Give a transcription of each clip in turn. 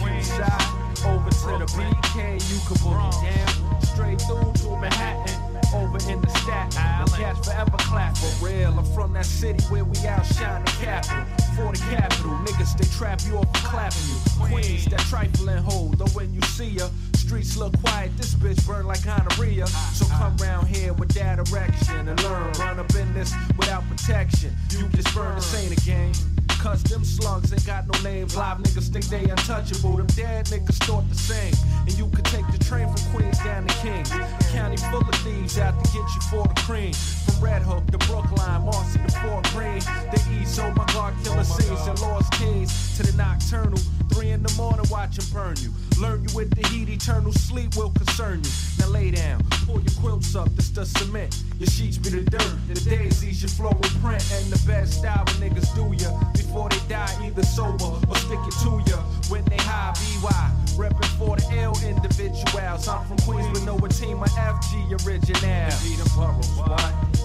Queens side, over to the BK, you can boogie down, straight through to Manhattan. Over in the Staten Island, cats forever clap for real. I'm from that city where we outshine the capital. For the capital, niggas they trap you off of clapping you. Queens, that trifling hoe, though when you see her, streets look quiet. This bitch burn like gonorrhea. So come round here with that erection and learn. Run a business without protection. You just burn, this ain't a game. Cause them slugs ain't got no names. Live niggas think they untouchable. Them dead niggas thought the same. And you can take the train from Queens down to Kings. County full of thieves out to get you for the cream. From Red Hook to Brookline, Marcy to Fort Greene. The East, oh my God, killer scenes and lost keys to the nocturnal. 3 in the morning, watch them burn you. Learn you with the heat, eternal sleep will concern you. Now lay down, pull your quilts up, this the cement. Your sheets be the dirt, the daisies, your floral print. And the best style when niggas do ya. Before they die, either sober or stick it to ya. When they high, BY, reppin' for the ill individuals. I'm from Queens, but know a team of FG original. Be the boroughs, what?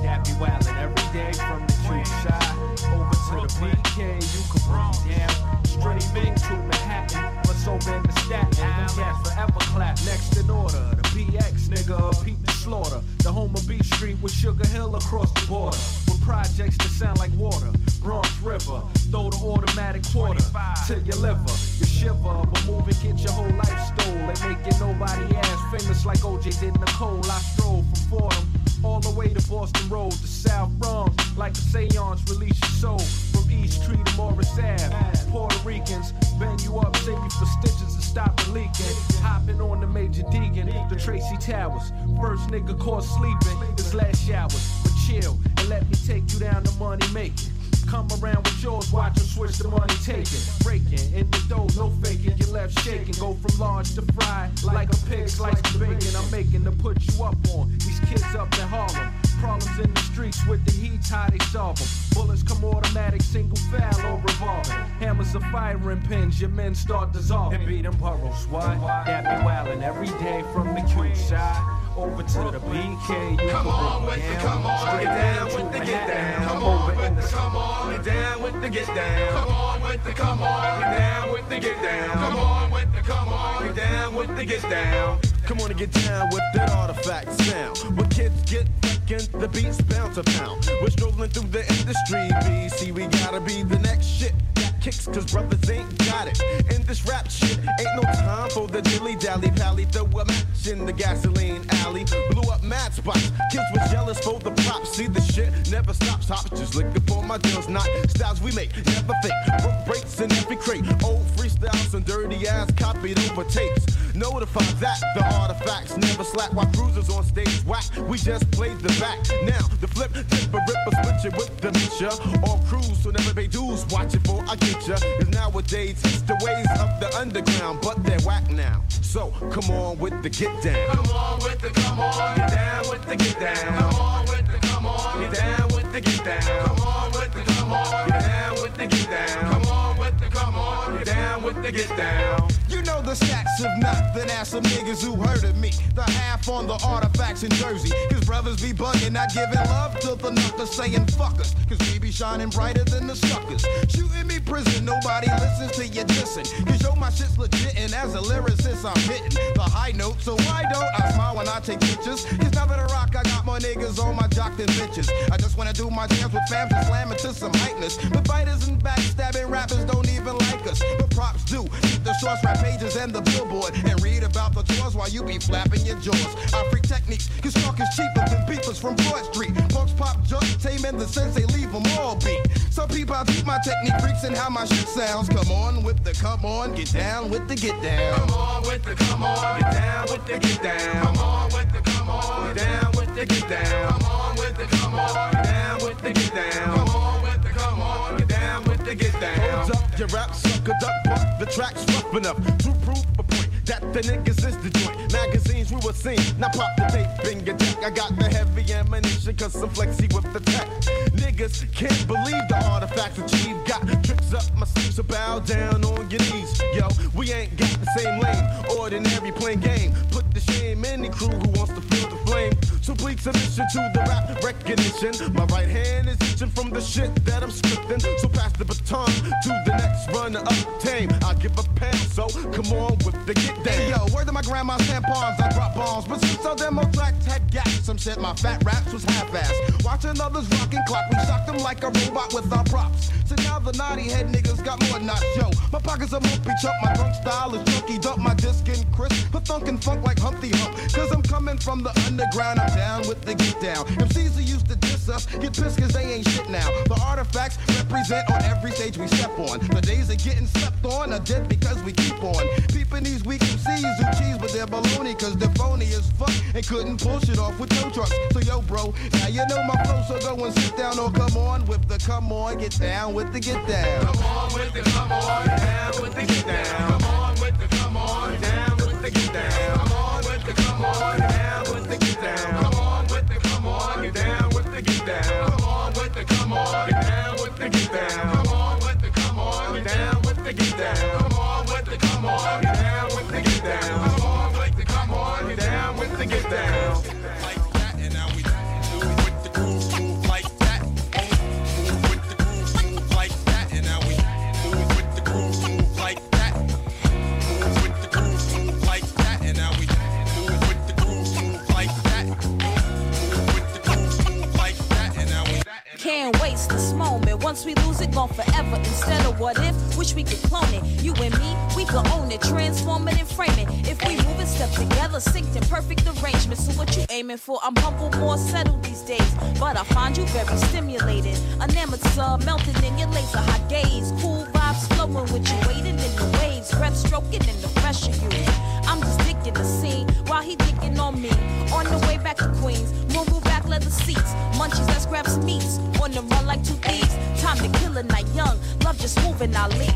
That be wildin' every day from the Q side over to the BK. You can breathe down, straight big to Manhattan. What's over in the Staten Island? Yeah, forever clap. Next in order, the PX nigga, peep the slaughter. The home of B Street with Sugar Hill across the border. With projects that sound like water. Bronx River, throw the automatic quarter to your liver, you shiver, but move and get your whole life stole, and make it nobody ass famous like OJ did Nicole. I stroll from Fordham all the way to Boston Road, to South Bronx, like a seance, release your soul, from East Street to Morris Ave. Puerto Ricans bend you up, shake you for stitches and stop the leaking, hopping on the Major Deegan, the Tracy Towers, first nigga caught sleeping, his last showers, but chill, and let me take you down to money making. Come around with yours, watch them switch the money taking. Breaking, in the dough, no faking, get left shaking. Go from large to fry, like a pig sliced bacon. I'm making to put you up on, these kids up in Harlem. Problems in the streets with the heat, how they solve them. Bullets come automatic, single foul or revolving. Hammers are firing pins, your men start dissolving. And beat them boroughs, what? That be wildin' every day from the Q side over to the BK. You come on with the come on, get down with the get down. Come over in the come on, get down with the get down. Come on with the come on, get down with the get down. Come on with the come on, get down with the get down. Come on and get down with that artifact sound. When kids get thinking, the beats bounce a pound. We're strolling through the industry, BC. We gotta be the next shit. Kicks, cause brothers ain't got it. In this rap shit, ain't no time for the dilly-dally pally. Throw a match in the gasoline alley. Blew up mad spots. Kids was jealous for the props. See the shit never stops. Hops just looking for my deals. Not styles we make, never fake. Broke breaks in every crate. Old freestyles and dirty ass copied over tapes. Notify that the artifacts never slack. While cruisers on stage whack, we just played the back. Now, the flip, dip, a rip, a switch it with dementia. All crews, so never pay dues. Watch it for I get. Cause nowadays it's the ways of the underground, but they're whack now. So come on with the get down. Come on with the come on, get down with the get down. Come on with the come on, get down with the get down. Come on with the come on, get down with the get down. Come on with the come on, get down with the get down. You know the stats of nothing, ask some niggas who heard of me. The half on the artifacts in Jersey. Cause brothers be bugging, not giving love to the nuckers, saying fuck us. Cause we be shining brighter than the suckers. Shooting me prison, nobody listens to your dissing. Cause yo, my shit's legit, and as a lyricist, I'm hitting the high note. So why don't I smile when I take pictures? Cause now that I rock, I got more niggas on my jock than bitches. I just wanna do my jams with fams and slam into some lightness. But fighters and backstabbing rappers don't even like us. But props do, keep the source right pages and the billboard, and read about the chores while you be flapping your jaws. I freak techniques, cause talk is cheaper than peepers from Broad Street. Punks pop just tame and the sense they leave them all beat. Some people I think my technique freaks and how my shit sounds. Come on with the come on, get down with the get down. Come on with the come on, get down with the get down. Come on with the come on, get down with the get down. Come on with the come on, get down with the get down. Come on with the come on, get down with the get down. Hold up your rap sucker duck, but the track's rough enough to prove a point that the niggas is the joint. Magazines we were seeing, now pop the tape, finger deck. I got the heavy ammunition, cause I'm flexy with the tech. Niggas can't believe the artifacts achieved. Got tricks up my sleeves, so bow down on your knees. Yo, we ain't got the same lane, ordinary plain game. Put the shame in the crew who wants to feel the flame. So please submission to the rap recognition. My right hand is eating from the shit that I'm scripting. So pass the baton to the next runner up tame. I give a pound, so come on with the get down. Hey, yo, word to my grandma's tampons, I drop bombs. But since all them old tracks had gaps, some said my fat raps was half-assed. Watching others rocking clock, we shocked them like a robot with our props. So now the naughty head niggas got more than I show. My pockets are lumpy chump, my drunk style is junky dump, my disc and crisp, but thunk and funk like Humpty Hump. Cause I'm coming from the underground, I'm down with the get down. MCs who used to diss us get pissed cause they ain't shit now. The artifacts represent on every stage we step on. The days of getting slept on are dead because we keep on peeping these weak MCs who cheese with their baloney, cause they're phony as fuck and couldn't pull shit off with tow trucks. So yo bro, now you know my flow, so go and sit down or come on with the come on, get down with the get down. Come on with the come on, down with the get down. Come on with the come on, down with the get down. Come on with the come on, down with the get down. Come on with the come on, down with the get down. Come on with the come on, down with the get down. Come on with the come on, down with the get down. Come on with the come on, down with the get down. Come on with the come on, down with the get down. Like that, and now we do it with the crew. Can't waste this moment. Once we lose it, gone forever. Instead of what if, wish we could clone it. You and me, we could own it, transform it and frame it. If we move it, step together, synced in perfect arrangement. So what you aiming for? I'm humble, more settled these days. But I find you very stimulated, enamored, sub, melted in your laser hot gaze. Cool vibes flowing with you, waiting in the waves, breath stroking in the pressure you. I'm just digging the scene while he digging on me. On the way back to Queens, we'll move back leather seats, munchies, let's grab some meats. On the run like two thieves, time to kill a night young, love just moving, I leave.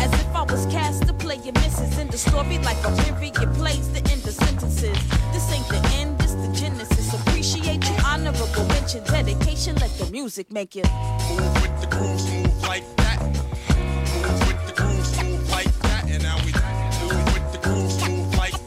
As if I was cast to play your missus in the story like a period plays the end of sentences. This ain't the end, this the genesis. Appreciate you, honorable mention, dedication, let the music make you. Move with the groove, move like that. Move with the groove, move like that. And now we move with the groove, move like that.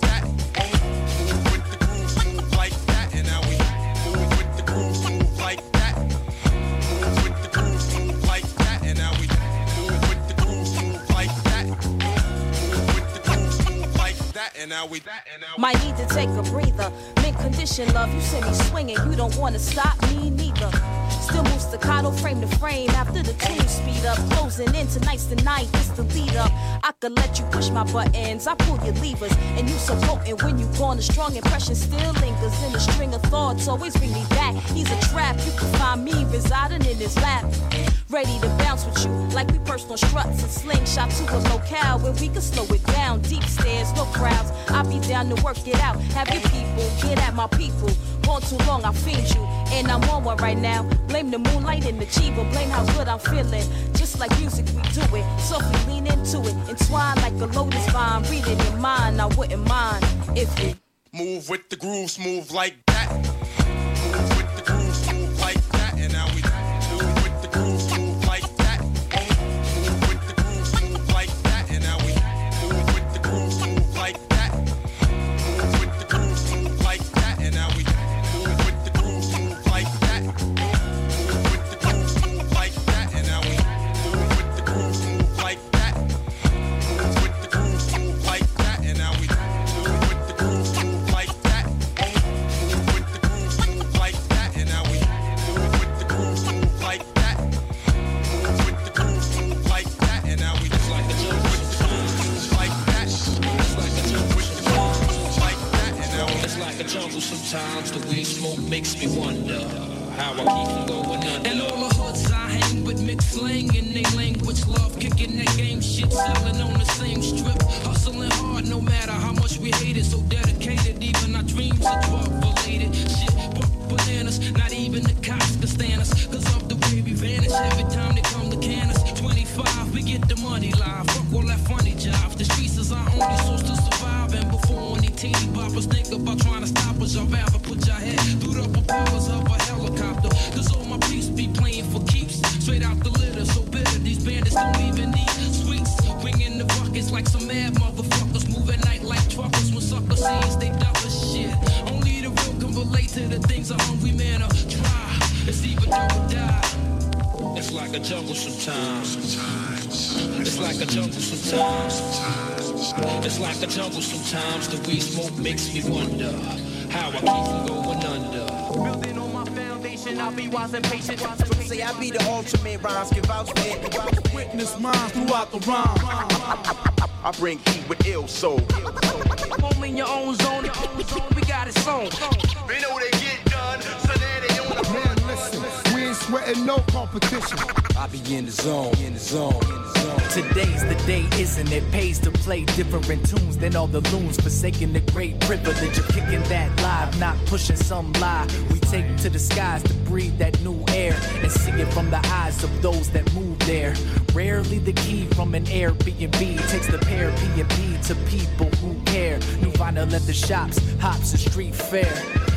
Might need to take a breather. Mid-condition love, you see me swinging. You don't want to stop me neither. Still move staccato frame to frame after the tune speed up. Closing in tonight's the night, it's the lead up. I could let you push my buttons, I pull your levers, and you so potent when you gone. A strong impression still lingers in a string of thoughts. Always bring me back. He's a trap. You can find me residing in his lap, ready to bounce with you like we personal struts and slingshot to a locale where we can slow it down. Deep stairs, no crowds. I'll be down to work it out. Have your people get at my people. Gone too long, I fiend you, and I'm on one right now. Blame the moonlight and the achiever, blame how good I'm feeling. Just like music, we do it. Softly lean into it, entwine like a lotus vine. Read it in mind, I wouldn't mind if you move with the groove, move like that. Move with the groove, move like that, and now we move with the groove. Sometimes the weed smoke makes me wonder how I keep from going under. And all the hoods I hang with mixed slang in they language, love kicking that game shit, selling on the same strip, hustling hard no matter how much we hate it. So dedicated, even our dreams are drug related. Shit, bananas, not even the cops can stand us, cause of the way we vanish every time they come to can us. 25, we get the money live, fuck all that funny jive. The streets is our only source to survive, and before any teeny boppers think about trying to stop us, y'all rather put your head through the propellers of a helicopter. Cause all my peeps be playing for keeps, straight out the litter, so bitter, these bandits don't even need sweets. Ringing the buckets like some mad motherfuckers, moving night like truckers, when sucker sees they double shit. Only the real can relate these are the things a hungry man will try. It's either do or die. It's like a jungle sometimes. It's like a jungle sometimes. It's like a jungle sometimes. The weed smoke makes me wonder how I keep from going under. Building on my foundation, I'll be wise and patient. Say I be the ultimate rhymes, give out spit. Witness mine throughout the rhyme. I bring heat with ill soul. Home in your own zone, we got it sold. They know they get done, so they don't want to run. Listen, we ain't sweating no competition. I be in the zone, in the zone, in the zone. Today's the day, isn't it? Pays to play different tunes than all the loons. Forsaking the great river that you're kicking that live, not pushing some lie. We take to the skies to breathe that new air and see it from the eyes of those that move there. Rarely the key from an Airbnb takes the pair P&P to people who care. New vinyl at the shops, hops and street fair.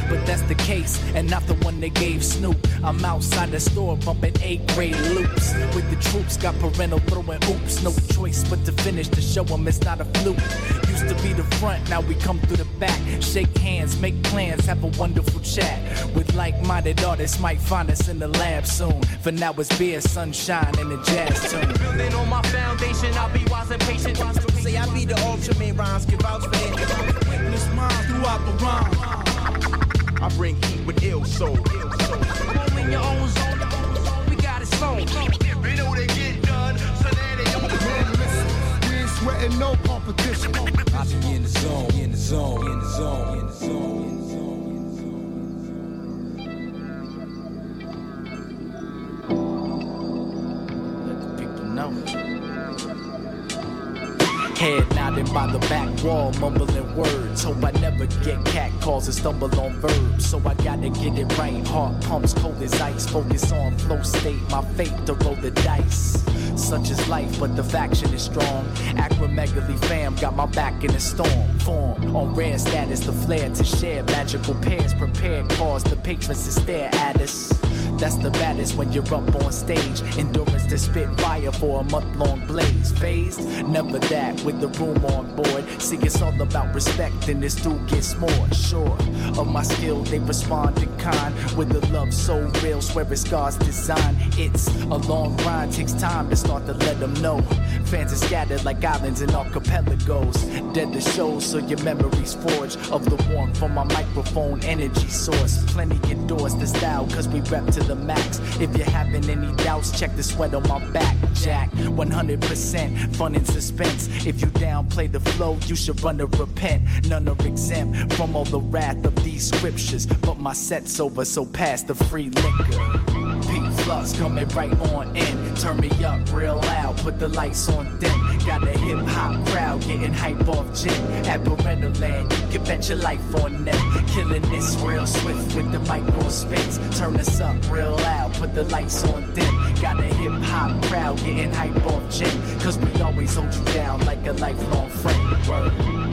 But that's the case, and not the one they gave Snoop. I'm outside the store bumping 8th grade loops. With the troops, got parental throwing oops. No choice but to finish to show them it's not a fluke. Used to be the front, now we come through the back. Shake hands, make plans, have a wonderful chat. With like-minded artists, might find us in the lab soon. For now it's beer, sunshine, and a jazz tune. Building on my foundation, I'll be wise and patient. Say I be the ultimate rhymes, give out for it. Witness mine throughout the rhyme. I bring heat with ill soul. Home in your own zone, we got it sold. They know they get done, so they don't listen. We ain't sweating no competition. I be in the zone, in the zone, in the zone, in the zone, in the zone. Head nodded by the back wall, mumbling words. Hope I never get cat calls and stumble on verbs. So I gotta get it right. Heart pumps cold as ice. Focus on flow state. My fate to roll the dice. Such is life, but the faction is strong. Acromegaly fam got my back in the storm. Form on rare status, the flair to share. Magical pairs prepared cause the patrons to stare at us. That's the baddest when you're up on stage. Endurance to spit fire for a month-long blaze. Phased? Never that, with the room on board. See, it's all about respect, and this dude gets more. Sure, of my skill, they respond to kind. With the love so real, swear it's God's design. It's a long grind, takes time to start to let them know. Fans are scattered like islands in archipelagos. Dead to shows, so your memories forge. Of the warmth from my microphone, energy source. Plenty endorse the style, cause we rep to the max. If you're having any doubts, check the sweat on my back, Jack. 100% fun and suspense. If you downplay the flow, you should run to repent. None are exempt from all the wrath of these scriptures. But my set's over, so pass the free liquor. P-Flux coming right on in. Turn me up real loud, put the lights on dim. Got a hip-hop crowd getting hype off gin. At Parental Land, you can bet your life on them. Killing this real swift with the mic on spins. Turn us up real loud, put the lights on dim. Got a hip-hop crowd getting hype off gin. Cause we always hold you down like a lifelong friend. Word.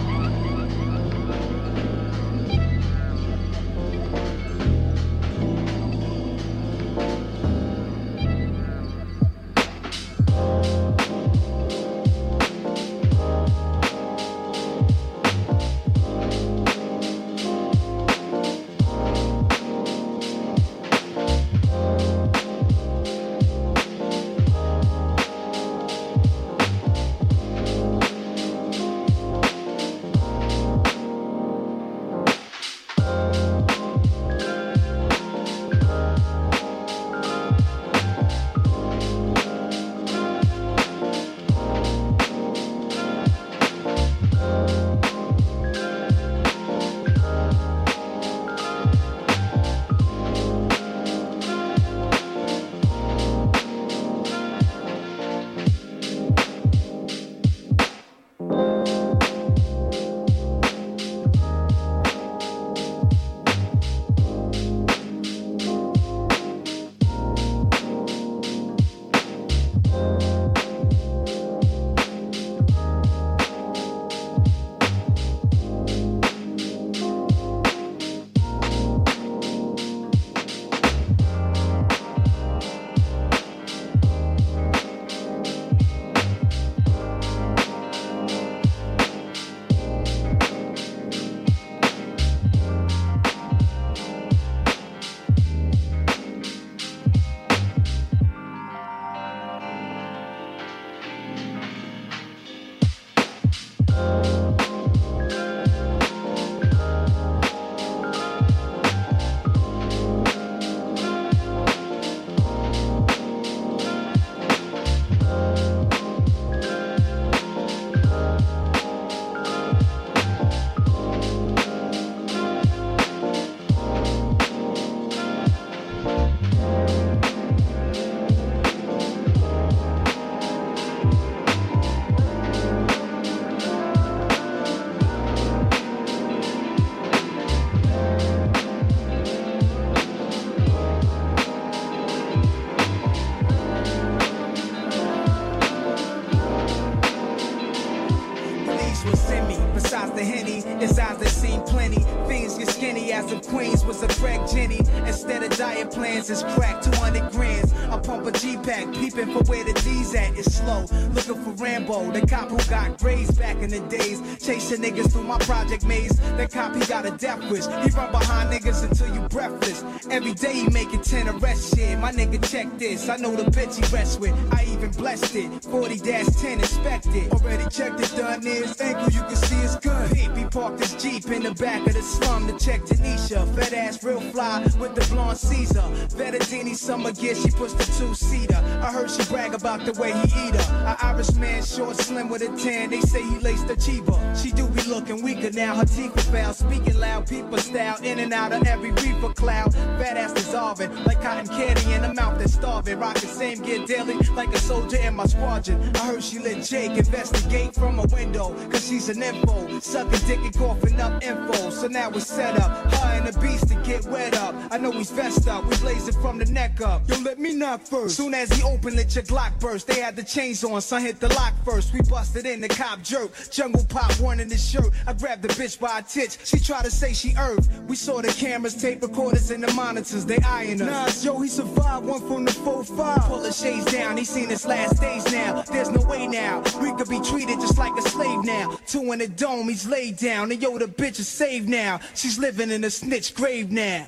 Besides the Henny, it's eyes that seen plenty. Things get skinny as if Queens was a crack Jenny. Instead of diet plans, it's crack 200 grams. I pump a G-pack, peeping for where the D's at. It's slow, looking for Rambo, the cop who got grazed back in the days. Chasing niggas through my project maze. The cop, he got a death wish. He run behind niggas until you breathless. Every day he making 10 arrest shit. My nigga, check this. I know the bitch he rests with. I even blessed it. 40-10 inspected. Already checked it, done is. Ankle, you can see it's good. Pete, he parked his Jeep in the back of the slum to check Tanisha. Fat ass, real fly with the blonde Caesar. Vettadini summer gear, she pushed the two-seater. I heard she brag about the way he eat her. An Irish man, short, slim with a tan. They say he laced the cheaper. She do be looking weaker now. Her teeth were foul, speaking loud, people style. In and out of every reaper cloud. Fat ass dissolving like cotton candy in the mouth that's starving. Rocking same gear daily like a soldier in my squadron. I heard she let Jake investigate from a window, cause she's an info, sucking dick and coughing up info. So now it's set up, her and the beast to get wet up. I know he's vest up, we blazing from the neck up. Yo, let me knock first. Soon as he opened it, your Glock burst. They had the chains on, son hit the lock first. We busted in, the cop jerk, jungle pop one in his shirt. I grabbed the bitch by a titch, she tried to say she earth. We saw the cameras, tape recorders, and the monitors, they eyeing us. Nas, yo, he survived one from the 4-5. Pull the shades down, he seen his last days now. There's no way now, we could be treated just like a slave now. Two in the dome, he's laid down. And yo, the bitch is saved now. She's living in a snitch grave now.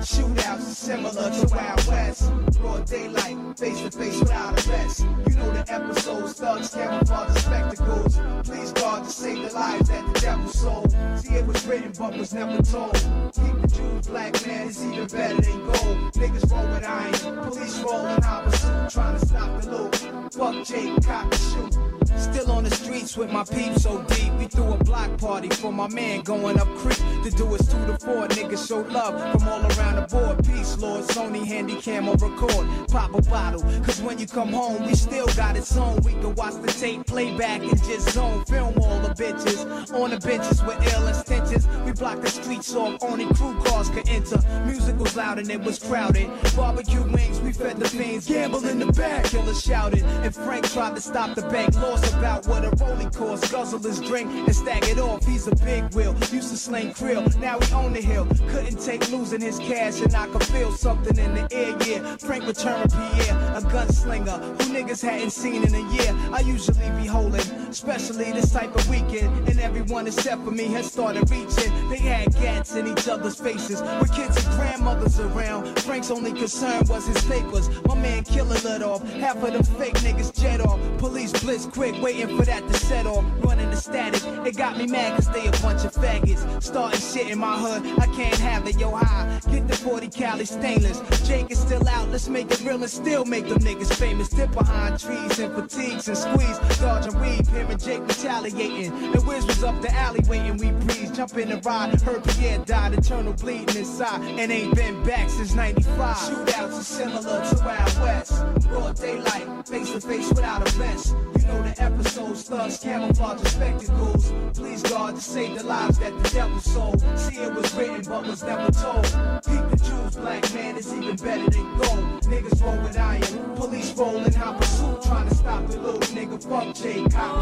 Shootouts similar to Wild West. Broad daylight, face to face without arrest. You know the episodes, thugs camouflage the spectacles. Please guard to save the lives that the devil sold. See, it was written but was never told. Keep the Jews, black man is even better than gold. Niggas roll with iron, police rolling opposite, trying to stop the loot. Fuck Jake, cop and shoot. Still on the streets with my peeps so deep. We threw a block party for my man going up creek. The do is 2 to 4, niggas show love from all around the board. Peace, Lord. Sony handy cam or record. Pop a bottle, cause when you come home, we still got its own. We can watch the tape, playback, and just zone. Film all the bitches on the benches with ill intentions. We block the streets off, only crew cars could enter. Music was loud and it was crowded. Barbecue wings, we fed the fiends. Gamble in the back, killer shouted. And Frank tried to stop the bank. Lost about what a rolling course. Guzzle his drink and stack it off. He's a big wheel, used to sling krill. Now he on the hill, couldn't take losing his cash, and I could feel something in the air, yeah. Frank returned Pierre, a gunslinger who niggas hadn't seen in a year. I usually be holding, especially this type of weekend, and everyone except for me has started reaching. They had gats in each other's faces, with kids and grandmothers around. Frank's only concern was his papers. My man Killer let off, half of them fake niggas jet off. Police blitz quick, waiting for that to set off. Running the static, it got me mad cause they a bunch of faggots. Starting shit in my hood, I can't have it, yo high. Get the 40 Cali stainless. Jake is still out, let's make it real and still make them niggas famous. Dip behind trees and fatigues and squeeze. Dodging weed, Pim and Jake retaliating. And Wiz was up the alley waiting, we breeze. Jump in the ride, heard Pierre died, eternal bleeding inside. And ain't been back since 95. Shootouts are similar to Wild West. Broad daylight, face to face without a rest. You know the episodes, thugs camouflage the spectacles. Please God to save the lives that the devil sold. See, it was written but was never told. Peep the Jews, black man is even better than gold. Niggas roll with iron, police rolling hot pursuit, trying to stop the little nigga. Fuck J. Cop.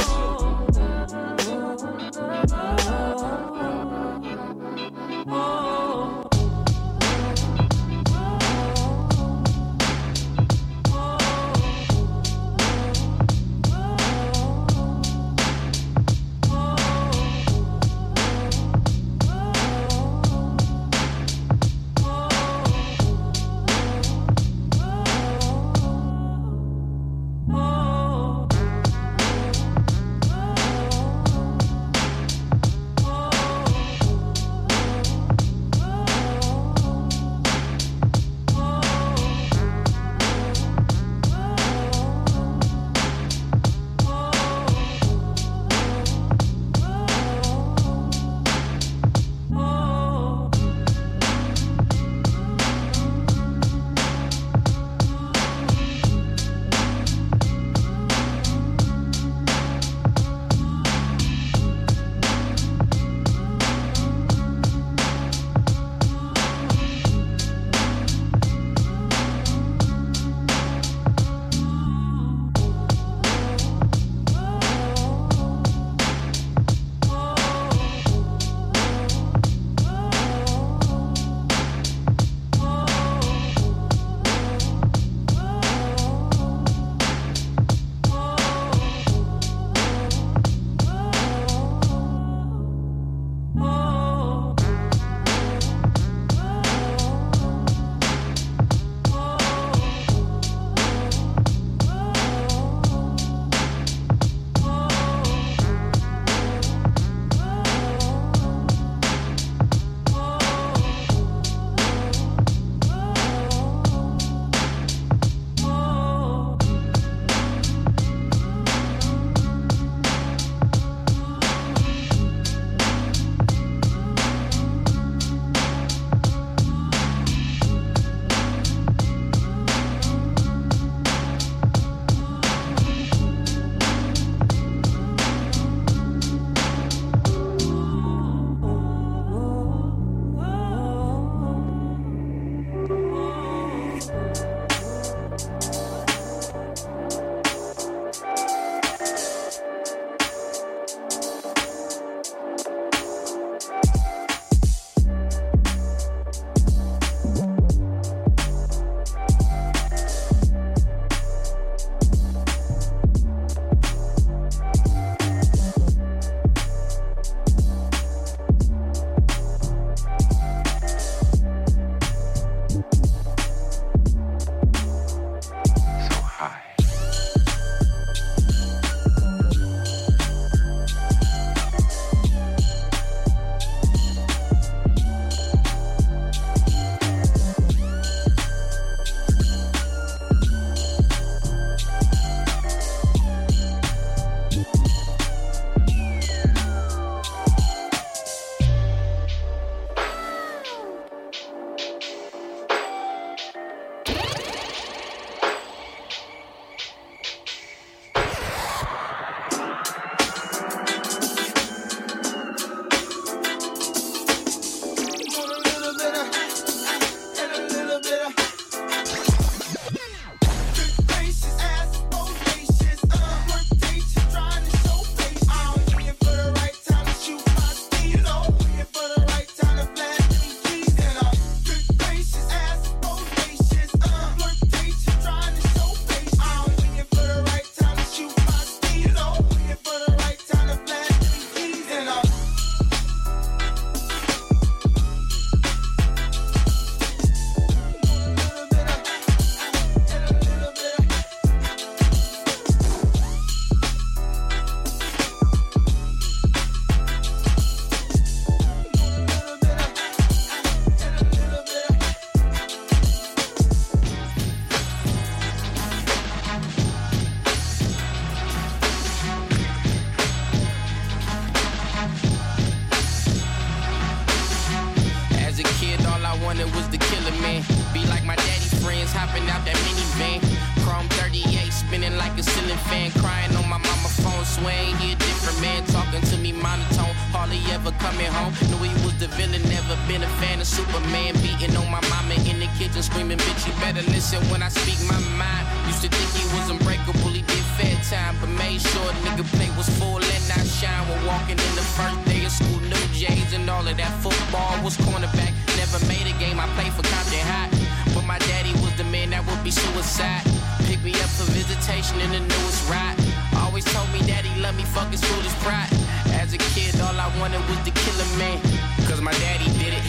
be like my daddy friends hopping out that minivan. Chrome 38 spinning like a ceiling fan. Crying on my mama phone, swaying, he a different man. Talking to me monotone, hardly ever coming home. Knew he was the villain, never been a fan of Superman. Beating on my mama in the kitchen, screaming, bitch, you better listen when I speak my mind. Used to think he was unbreakable, he did fair time, but made sure nigga play was full and I shine. We're walking in the first day of school, new J's and all of that. Football was cornerback, never made a game, I played for Compton High. But my daddy was the man that would be suicide. Pick me up for visitation in the newest ride. Always told me that he loved me, fuck his foolish pride. As a kid, all I wanted was to kill a man, cause my daddy did it,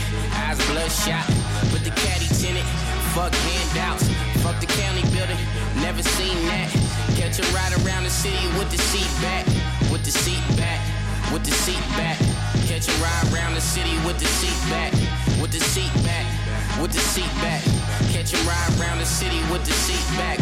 eyes bloodshot. But the caddy tenant, fuck handouts, fuck the county building, never seen that. Catch a ride around the city with the seat back, with the seat back, with the seat back. Catch a ride around the city with the seat back, with the seat back, with the seat back. Catch a ride around the city with the seat back.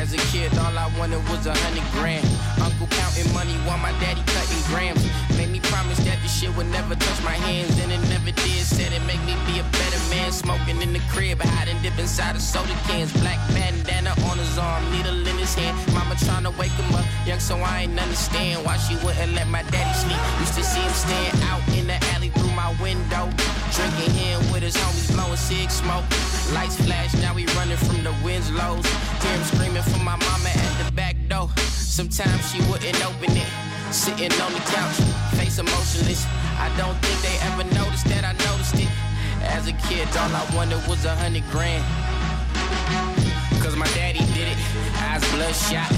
As a kid, all I wanted was $100 grand. Uncle counting money while my daddy cutting grams. Made me promise that this shit would never touch my hands, and it never did. Said it make me be a better man. Smoking in the crib, hiding dip inside of soda cans. Black bandana on his arm, needle in his hand. Mama trying to wake him up, young so I ain't understand why she wouldn't let my daddy sleep. Used to see him stand out in the alley through my window, drinking here with his homies, blowing cig smoke. Lights flash, now we running from the Winslows. Hear him screaming for my mama at the back door. Sometimes she wouldn't open it. Sitting on the couch, face emotionless. I don't think they ever noticed that I noticed it. As a kid, all I wanted was $100 grand. Cause my daddy did it, eyes bloodshot.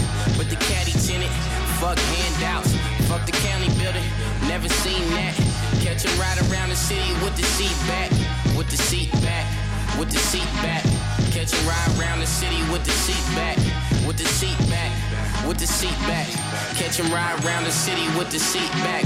But the caddy tenant, fuck handouts, fuck the county building, never seen that. Catch a ride around the city with the seat back, with the seat back, with the seat back. Catch a ride around the city with the seat back, with the seat back, with the seat back. Catch him ride around the city with the seat back.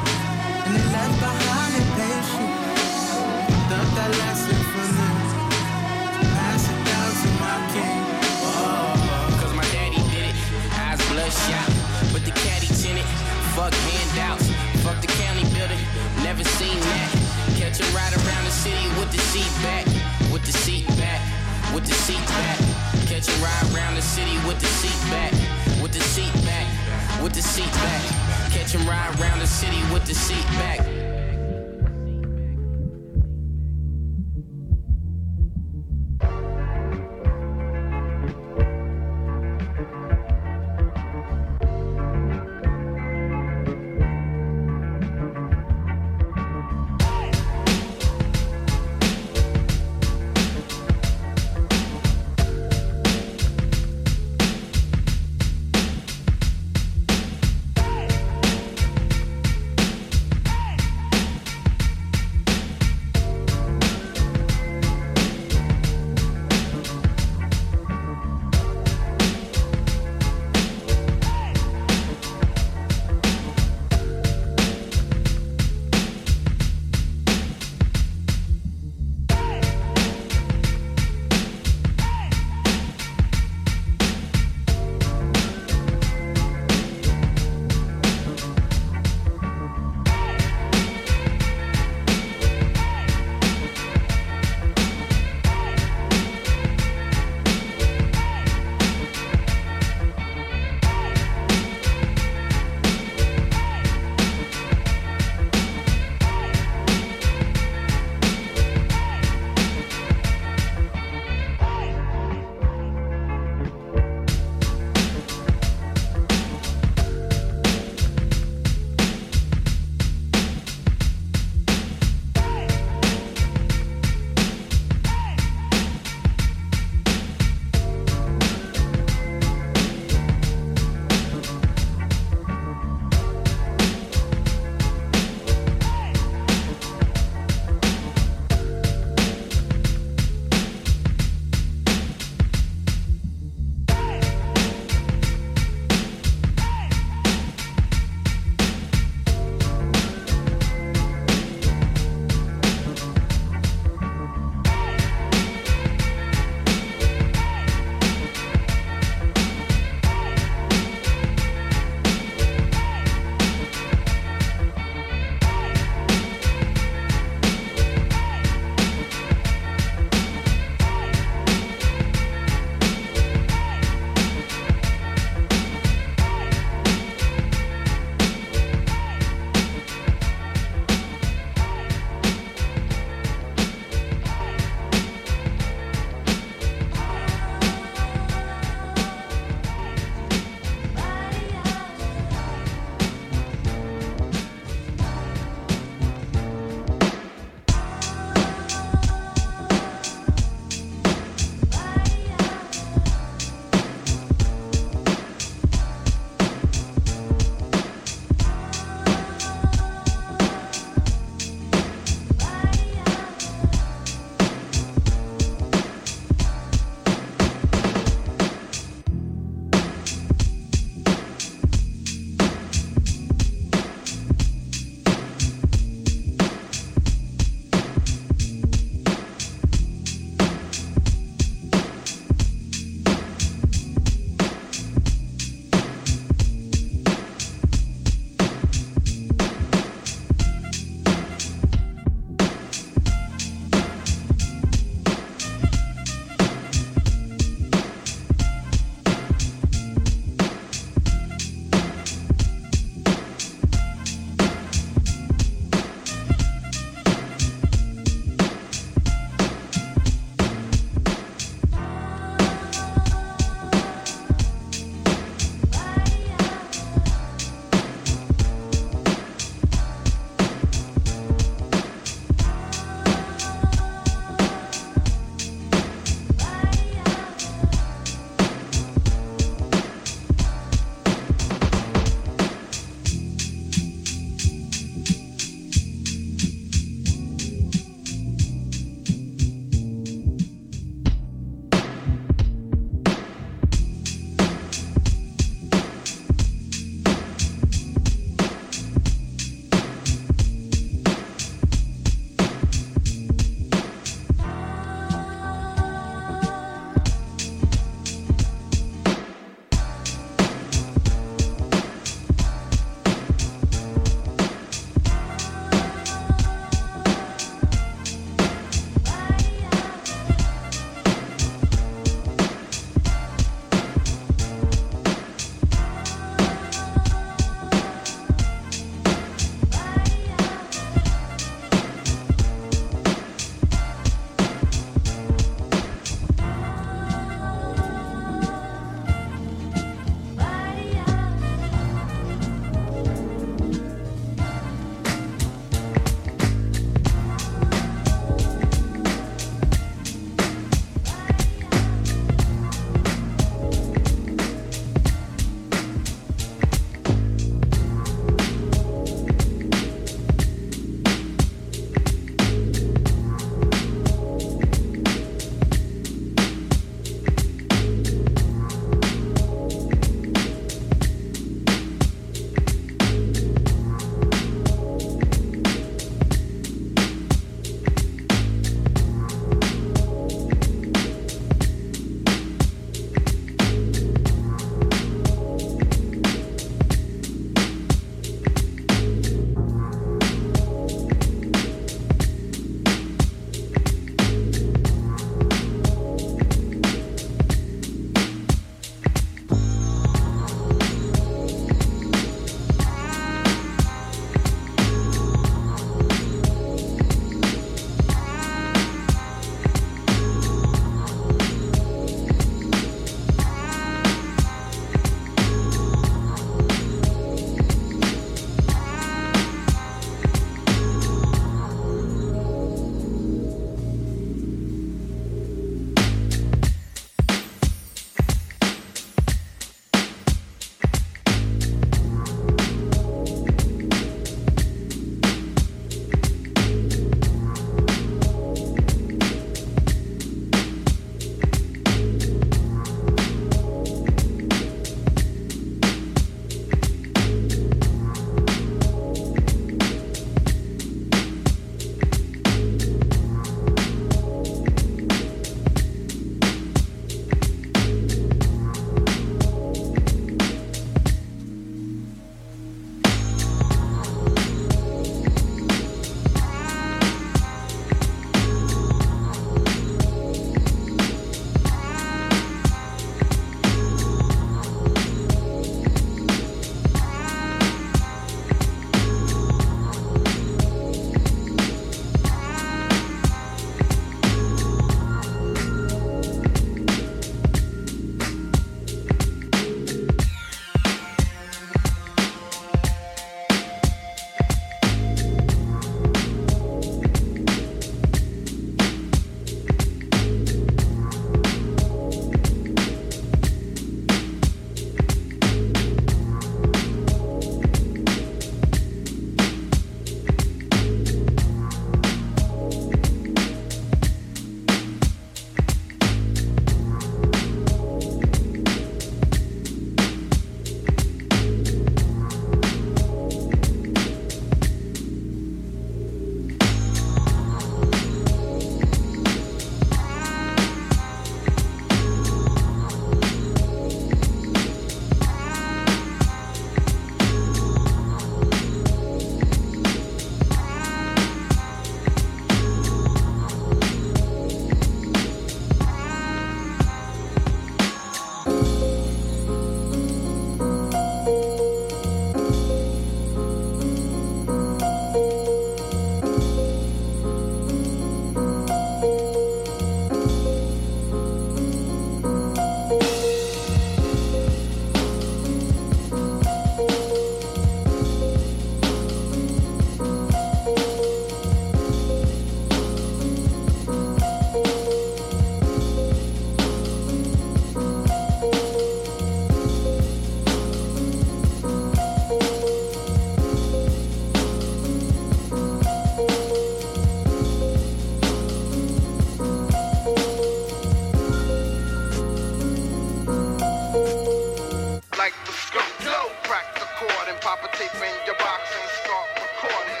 pop a tape in your box and start recording.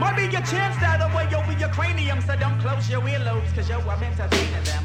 Might be your chance that away over your cranium, so don't close your earlobes, cause yo, I'm entertaining them.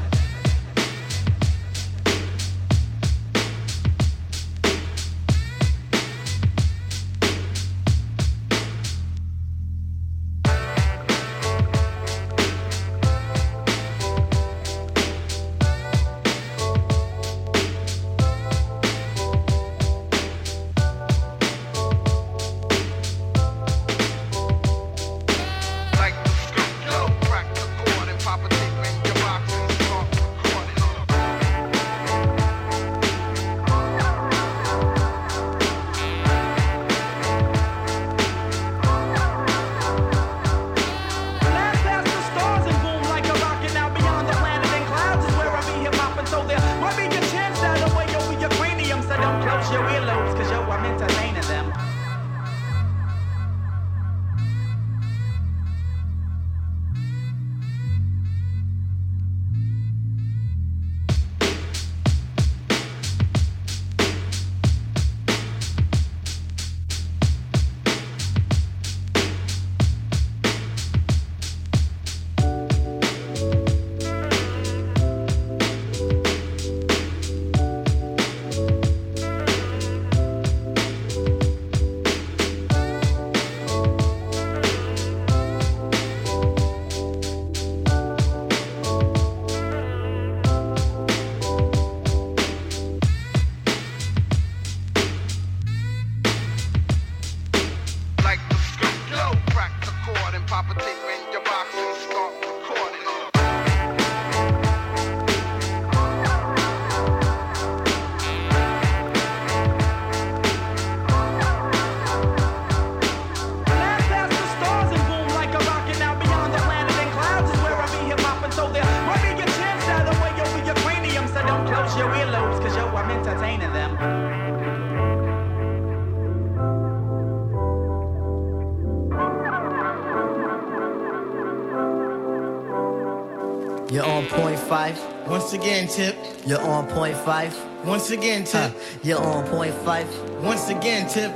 Again, Tip. You're on point five. Once again, Tip. You're on point five. Once again, Tip.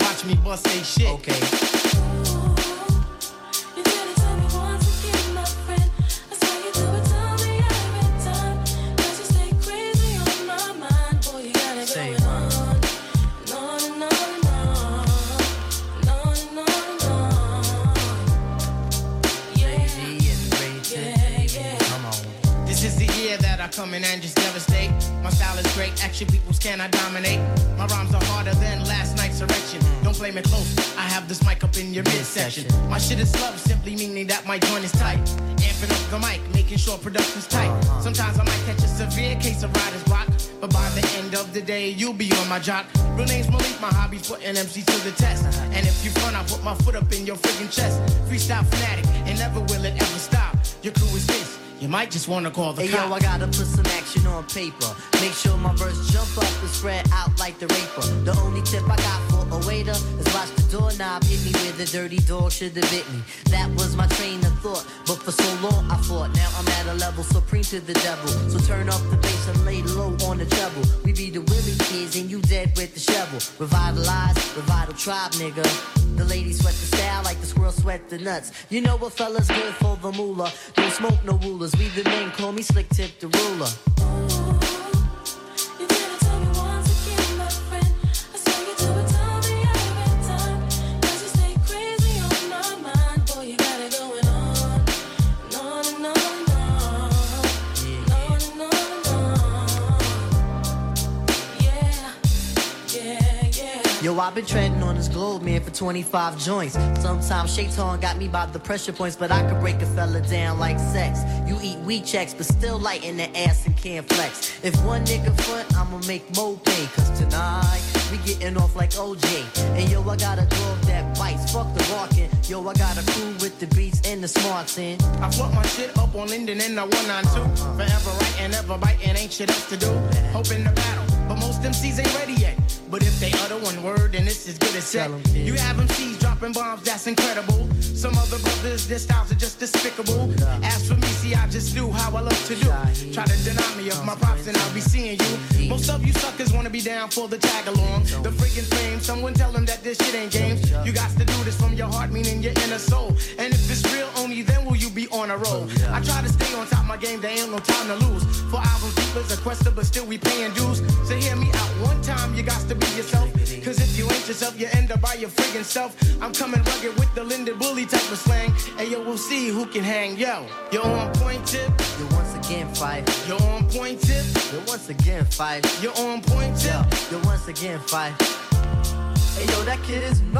Watch me bust a shit. Okay. My shit is love, simply meaning that my joint is tight. Amping up the mic, making sure production's tight. Sometimes I might catch a severe case of rider's block, but by the end of the day, you'll be on my jock. Real name's Malik, my hobby's putting MC to the test. And if you front, I put my foot up in your freaking chest. Freestyle fanatic, and never will it ever stop. Your crew is this, you might just want to call the cops. Yo, I gotta put some action on paper. Make sure my verse jump up and spread out like the raper. The only tip I got for a waiter is watch the doorknob hit me where the dirty dog should have bit me. That was my train of thought, but for so long I fought. Now I'm at a level supreme to the devil. So turn up the bass and lay low on the treble. We be the Willie kids and you dead with the shovel. Revitalize, revital tribe, nigga. The ladies sweat the style like the squirrel sweat the nuts. You know what fella's good for the moolah. Don't smoke no rulers. We the men, call me Slick Tip the ruler. Yo, I've been treading on this globe, man, for 25 joints. Sometimes Shaitan got me by the pressure points, but I could break a fella down like sex. You eat weed checks, but still light in the ass and can't flex. If one nigga front, I'ma make more pay, cause tonight we getting off like OJ. And yo, I got a dog that bites, fuck the walking. Yo, I got a crew with the beats and the smarts in. I fuck my shit up on Linden and the 192. Forever right and ever biting, ain't shit else to do. Hoping to battle, but most MCs ain't ready yet. But if they utter one word, then it's as good as set. You have MCs drop dropping bombs, that's incredible. Some other brothers, their styles are just despicable. As for me, see, I just do how I love to do. Try to deny me of my props and I'll be seeing you. Most of you suckers wanna be down for the tag-along, the freaking fame. Someone tell them that this shit ain't games. You got to do this from your heart, meaning your inner soul. And if it's real, only then will you be on a roll. I try to stay on top of my game, there ain't no time to lose. 4 albums deep is a quest, but still we paying dues. So hear me out one time, you got to be yourself. Cause if you ain't yourself, you end up by your friggin' self. I'm coming rugged with the Linden Bully type of slang. And yo, we'll see who can hang, yo. You're on point, Tip. You're once again fight. You're on point, Tip. You're once again fight. You're on point, Tip. You're once again fight. Hey, yo, that kid is nice.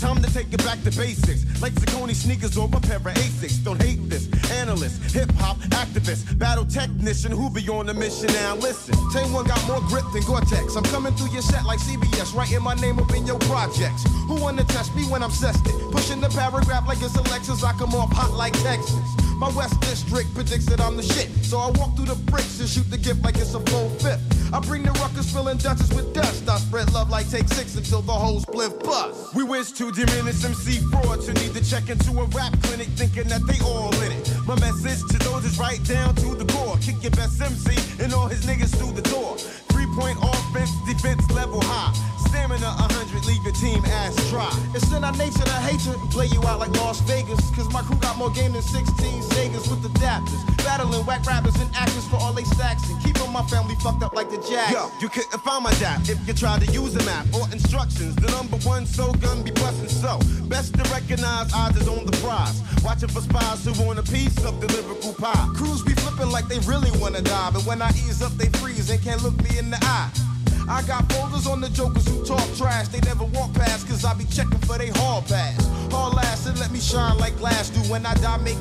Time to take it back to basics, like Saucony sneakers or a pair of Asics. Don't hate this. Analyst, hip-hop activist, battle technician who be on a mission. Now listen, T1 got more grip than Gore-Tex. I'm coming through your set like CBS, writing my name up in your projects. Who wanna test me when I'm cested? Pushing the paragraph like it's Alexis. I come off hot like Texas. My West District predicts that I'm the shit, so I walk through the bricks and shoot the gift like it's a full fifth. I bring the ruckus, filling Dutchess with dust. I spread love like Take Six until the whole split bust. We wish to diminish MC frauds who need to check into a rap clinic thinking that they all in it. My message to those is right down to the core. Kick your best MC and all his niggas through the door. 3-point offense, defense level high. Stamina 100, leave your team ass dry. It's in our nature to hate you and play you out like Las Vegas. Cause my crew got more game than 16 Segas with adapters. Battling whack rappers and actors for all they stacks. And keeping my family fucked up like the Jags. Yo, you couldn't find my dap if you tried to use a map or instructions. The number one soul gun be bustin', so best to recognize odds is on the prize. Watching for spies who want a piece of the lyrical pie. Crews be flipping like they really wanna die, but when I ease up they freeze and can't look me in the eye. I got folders on the jokers who talk trash. They never walk past cause I be checking for they hall pass. Hall ass and let me shine like glass do. When I die make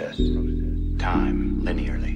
process time linearly.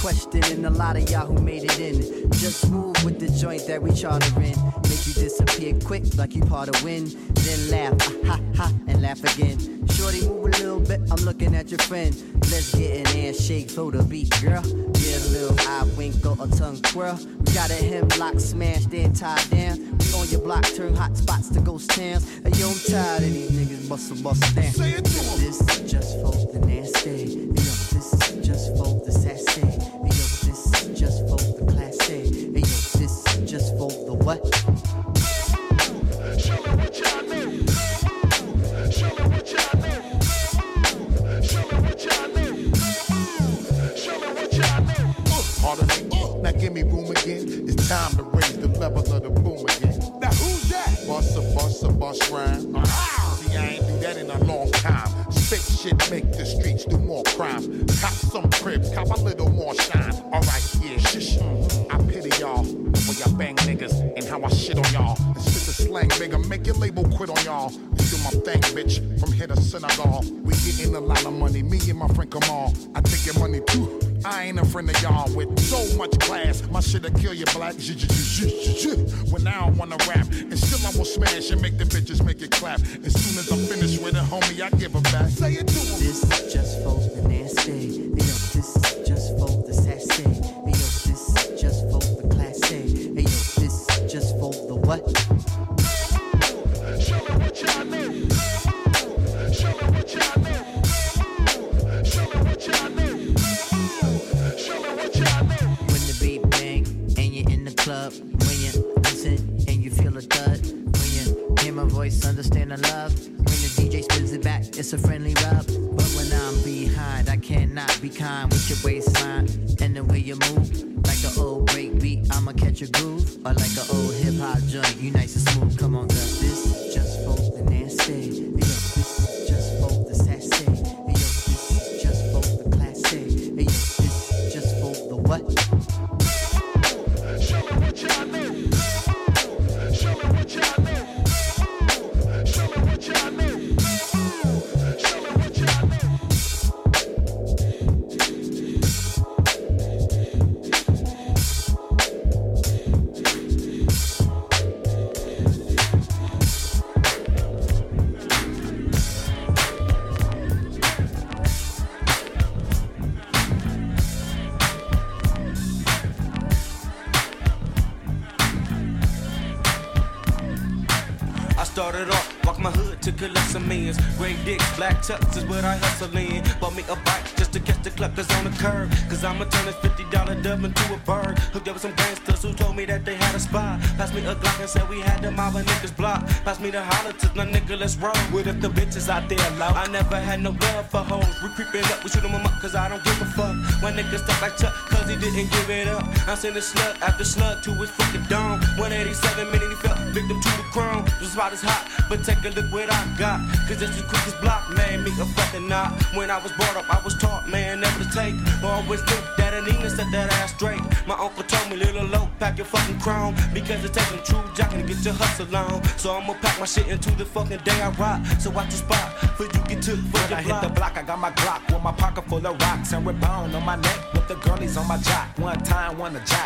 Questioning a lot of y'all who made it in. Just move with the joint that we chartering. Make you disappear quick like you part of wind. Then laugh, ha, ha, ha, and laugh again. Shorty, move a little bit, I'm looking at your friend. Let's get an ass shake, throw the beat, girl. Get a little eye winkle, a tongue twirl. We got a hemlock smashed and tied down. We on your block, turn hot spots to ghost towns. And yo, I'm tired of these niggas bustle down. Say it to 'em. This is just for the nasty. You know, this is just for the sassy. What? Show me what y'all do. Show me what y'all do. Show me what y'all do. Show me what y'all do. Harder than it. Now give me room again. It's time to raise the level of the boom again. Now who's that? Bust a rhyme. See, I ain't do that in a long time. Spit shit, make the streets do more crime. Cop some cribs, cop a little more shine. All right, yeah, shush. I pity y'all for y'all bang niggas. How I shit on y'all and spit the slang bigger, make your label quit on y'all. You do my thing, bitch, from here to Senegal. We getting a lot of money, me and my friend Kamal. I think ain't a friend of y'all with so much class. My shit'll kill you black. When I don't wanna rap, and still I will smash and make the bitches make it clap. As soon as I'm finished with it, homie, I give it back. Say it to them. This is just for the nasty. Yo, this is just for the sassy. Yo, this is just for the classy. Yo, this is just for the what? Show me what y'all know. Show me what y'all know. Show me what y'all know. Show me what y'all know. When the beat bang and you're in the club, when you listen and you feel a thud, when you hear my voice, understand the love. When the DJ spins it back, it's a friendly rub. But when I'm behind, I cannot be kind with your waistline and the way you move. Like an old break beat, I'ma catch a groove, or like an old hip hop joint, you nice and smooth. Come on, girl, this just for the nasty. Great dicks, black tucks is what I hustle in. Bought me a bike just to catch the cluckers on the curb. Cause I'ma turn this $50 dub into a bird. Hooked up with some gangsters who told me that they had a spy. Passed me a Glock and said we had to mob a nigga's block. Passed me the holler to my nigga, let's roll. What if the bitches out there loud? I never had no love for hoes. We creepin' up, we shoot them up cause I don't give a fuck. My nigga stuck like Chuck cause he didn't give it up. I sent a slug after slug to his fucking dome. 187 minute he felt victim to the crown. This spot is hot, but take a look what I got. Cause it's the quickest block, man, me a fucking knot. When I was brought up, I was taught, man, never to take. Always knew that Anina set that ass straight. My uncle told me, little low, pack your fucking chrome. Because it takes some true jockin' to get your hustle on. So I'ma pack my shit into the fucking day I rock. So watch the spot, for you get took for when your I block. Hit the block, I got my Glock with my pocket full of rocks. And rebound on my neck with the girlies on my jock. One time, one a jock.